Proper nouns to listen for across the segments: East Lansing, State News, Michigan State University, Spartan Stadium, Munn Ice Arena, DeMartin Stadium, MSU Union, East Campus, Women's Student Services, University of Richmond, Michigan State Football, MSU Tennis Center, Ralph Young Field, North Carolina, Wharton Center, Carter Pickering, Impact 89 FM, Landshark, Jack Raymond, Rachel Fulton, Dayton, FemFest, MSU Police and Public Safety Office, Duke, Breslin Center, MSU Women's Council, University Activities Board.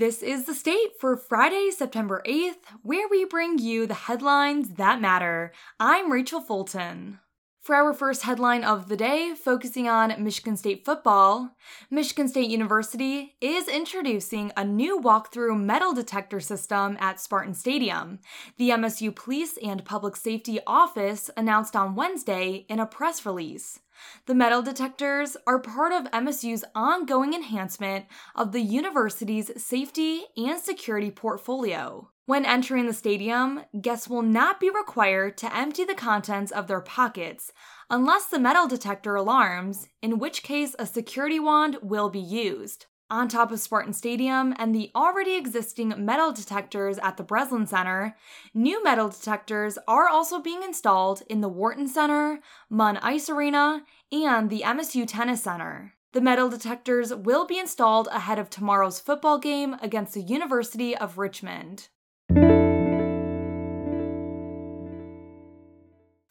This is the state for Friday, September 8th, where we bring you the headlines that matter. I'm Rachel Fulton. For our first headline of the day, focusing on Michigan State football, Michigan State University is introducing a new walkthrough metal detector system at Spartan Stadium. The MSU Police and Public Safety Office announced on Wednesday in a press release. The metal detectors are part of MSU's ongoing enhancement of the university's safety and security portfolio. When entering the stadium, guests will not be required to empty the contents of their pockets unless the metal detector alarms, in which case a security wand will be used. On top of Spartan Stadium and the already existing metal detectors at the Breslin Center, new metal detectors are also being installed in the Wharton Center, Munn Ice Arena, and the MSU Tennis Center. The metal detectors will be installed ahead of tomorrow's football game against the University of Richmond.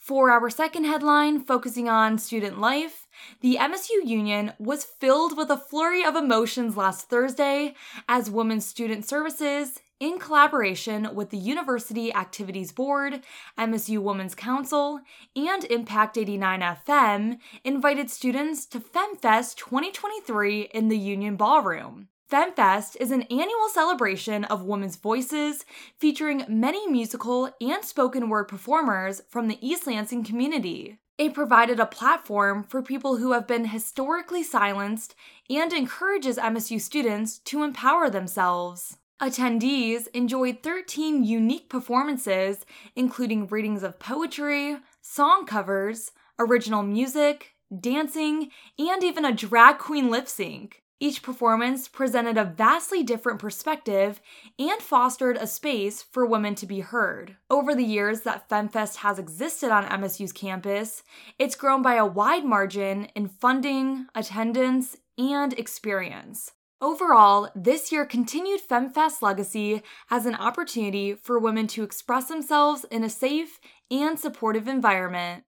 For our second headline, focusing on student life, the MSU Union was filled with a flurry of emotions last Thursday as Women's Student Services, in collaboration with the University Activities Board, MSU Women's Council, and Impact 89 FM, invited students to FemFest 2023 in the Union Ballroom. FemFest is an annual celebration of women's voices featuring many musical and spoken word performers from the East Lansing community. It provided a platform for people who have been historically silenced and encourages MSU students to empower themselves. Attendees enjoyed 13 unique performances, including readings of poetry, song covers, original music, dancing, and even a drag queen lip sync. Each performance presented a vastly different perspective and fostered a space for women to be heard. Over the years that FemFest has existed on MSU's campus, it's grown by a wide margin in funding, attendance, and experience. Overall, this year continued FemFest's legacy as an opportunity for women to express themselves in a safe and supportive environment.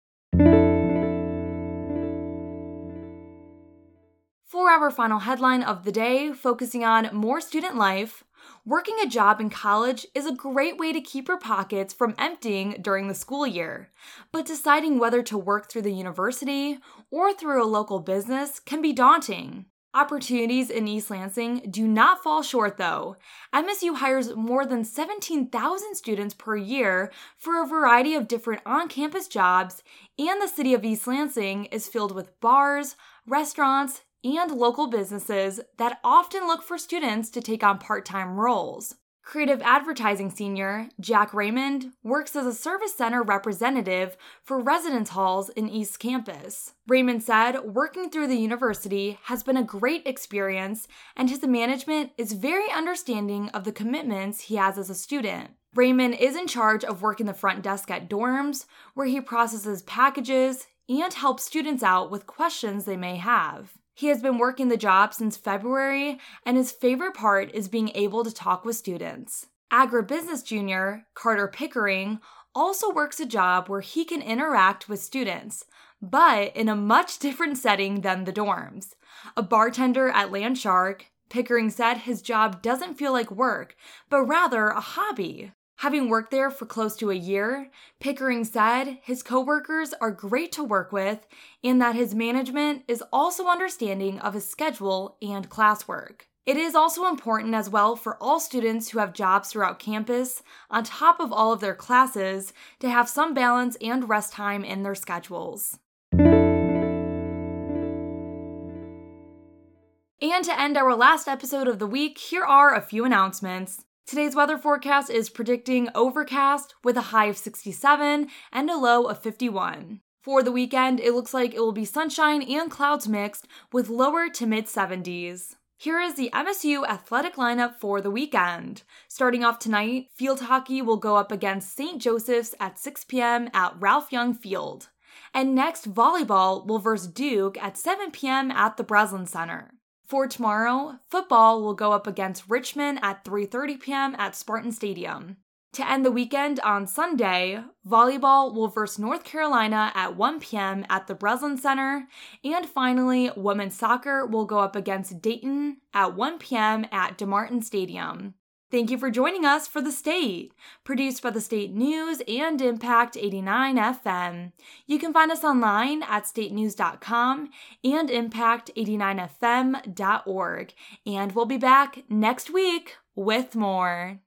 For our final headline of the day, focusing on more student life, working a job in college is a great way to keep your pockets from emptying during the school year. But deciding whether to work through the university or through a local business can be daunting. Opportunities in East Lansing do not fall short, though. MSU hires more than 17,000 students per year for a variety of different on-campus jobs, and the city of East Lansing is filled with bars, restaurants, and local businesses that often look for students to take on part-time roles. Creative advertising senior Jack Raymond works as a service center representative for residence halls in East Campus. Raymond said working through the university has been a great experience, and his management is very understanding of the commitments he has as a student. Raymond is in charge of working the front desk at dorms, where he processes packages and helps students out with questions they may have. He has been working the job since February, and his favorite part is being able to talk with students. Agribusiness junior Carter Pickering also works a job where he can interact with students, but in a much different setting than the dorms. A bartender at Landshark, Pickering said his job doesn't feel like work, but rather a hobby. Having worked there for close to a year, Pickering said his coworkers are great to work with and that his management is also understanding of his schedule and classwork. It is also important as well for all students who have jobs throughout campus, on top of all of their classes, to have some balance and rest time in their schedules. And to end our last episode of the week, here are a few announcements. Today's weather forecast is predicting overcast with a high of 67 and a low of 51. For the weekend, it looks like it will be sunshine and clouds mixed with lower to mid-70s. Here is the MSU athletic lineup for the weekend. Starting off tonight, field hockey will go up against St. Joseph's at 6 p.m. at Ralph Young Field. And next, volleyball will verse Duke at 7 p.m. at the Breslin Center. For tomorrow, football will go up against Richmond at 3:30 p.m. at Spartan Stadium. To end the weekend on Sunday, volleyball will verse North Carolina at 1 p.m. at the Breslin Center, and finally, women's soccer will go up against Dayton at 1 p.m. at DeMartin Stadium. Thank you for joining us for The State, produced by the State News and Impact 89 FM. You can find us online at statenews.com and impact89fm.org, and we'll be back next week with more.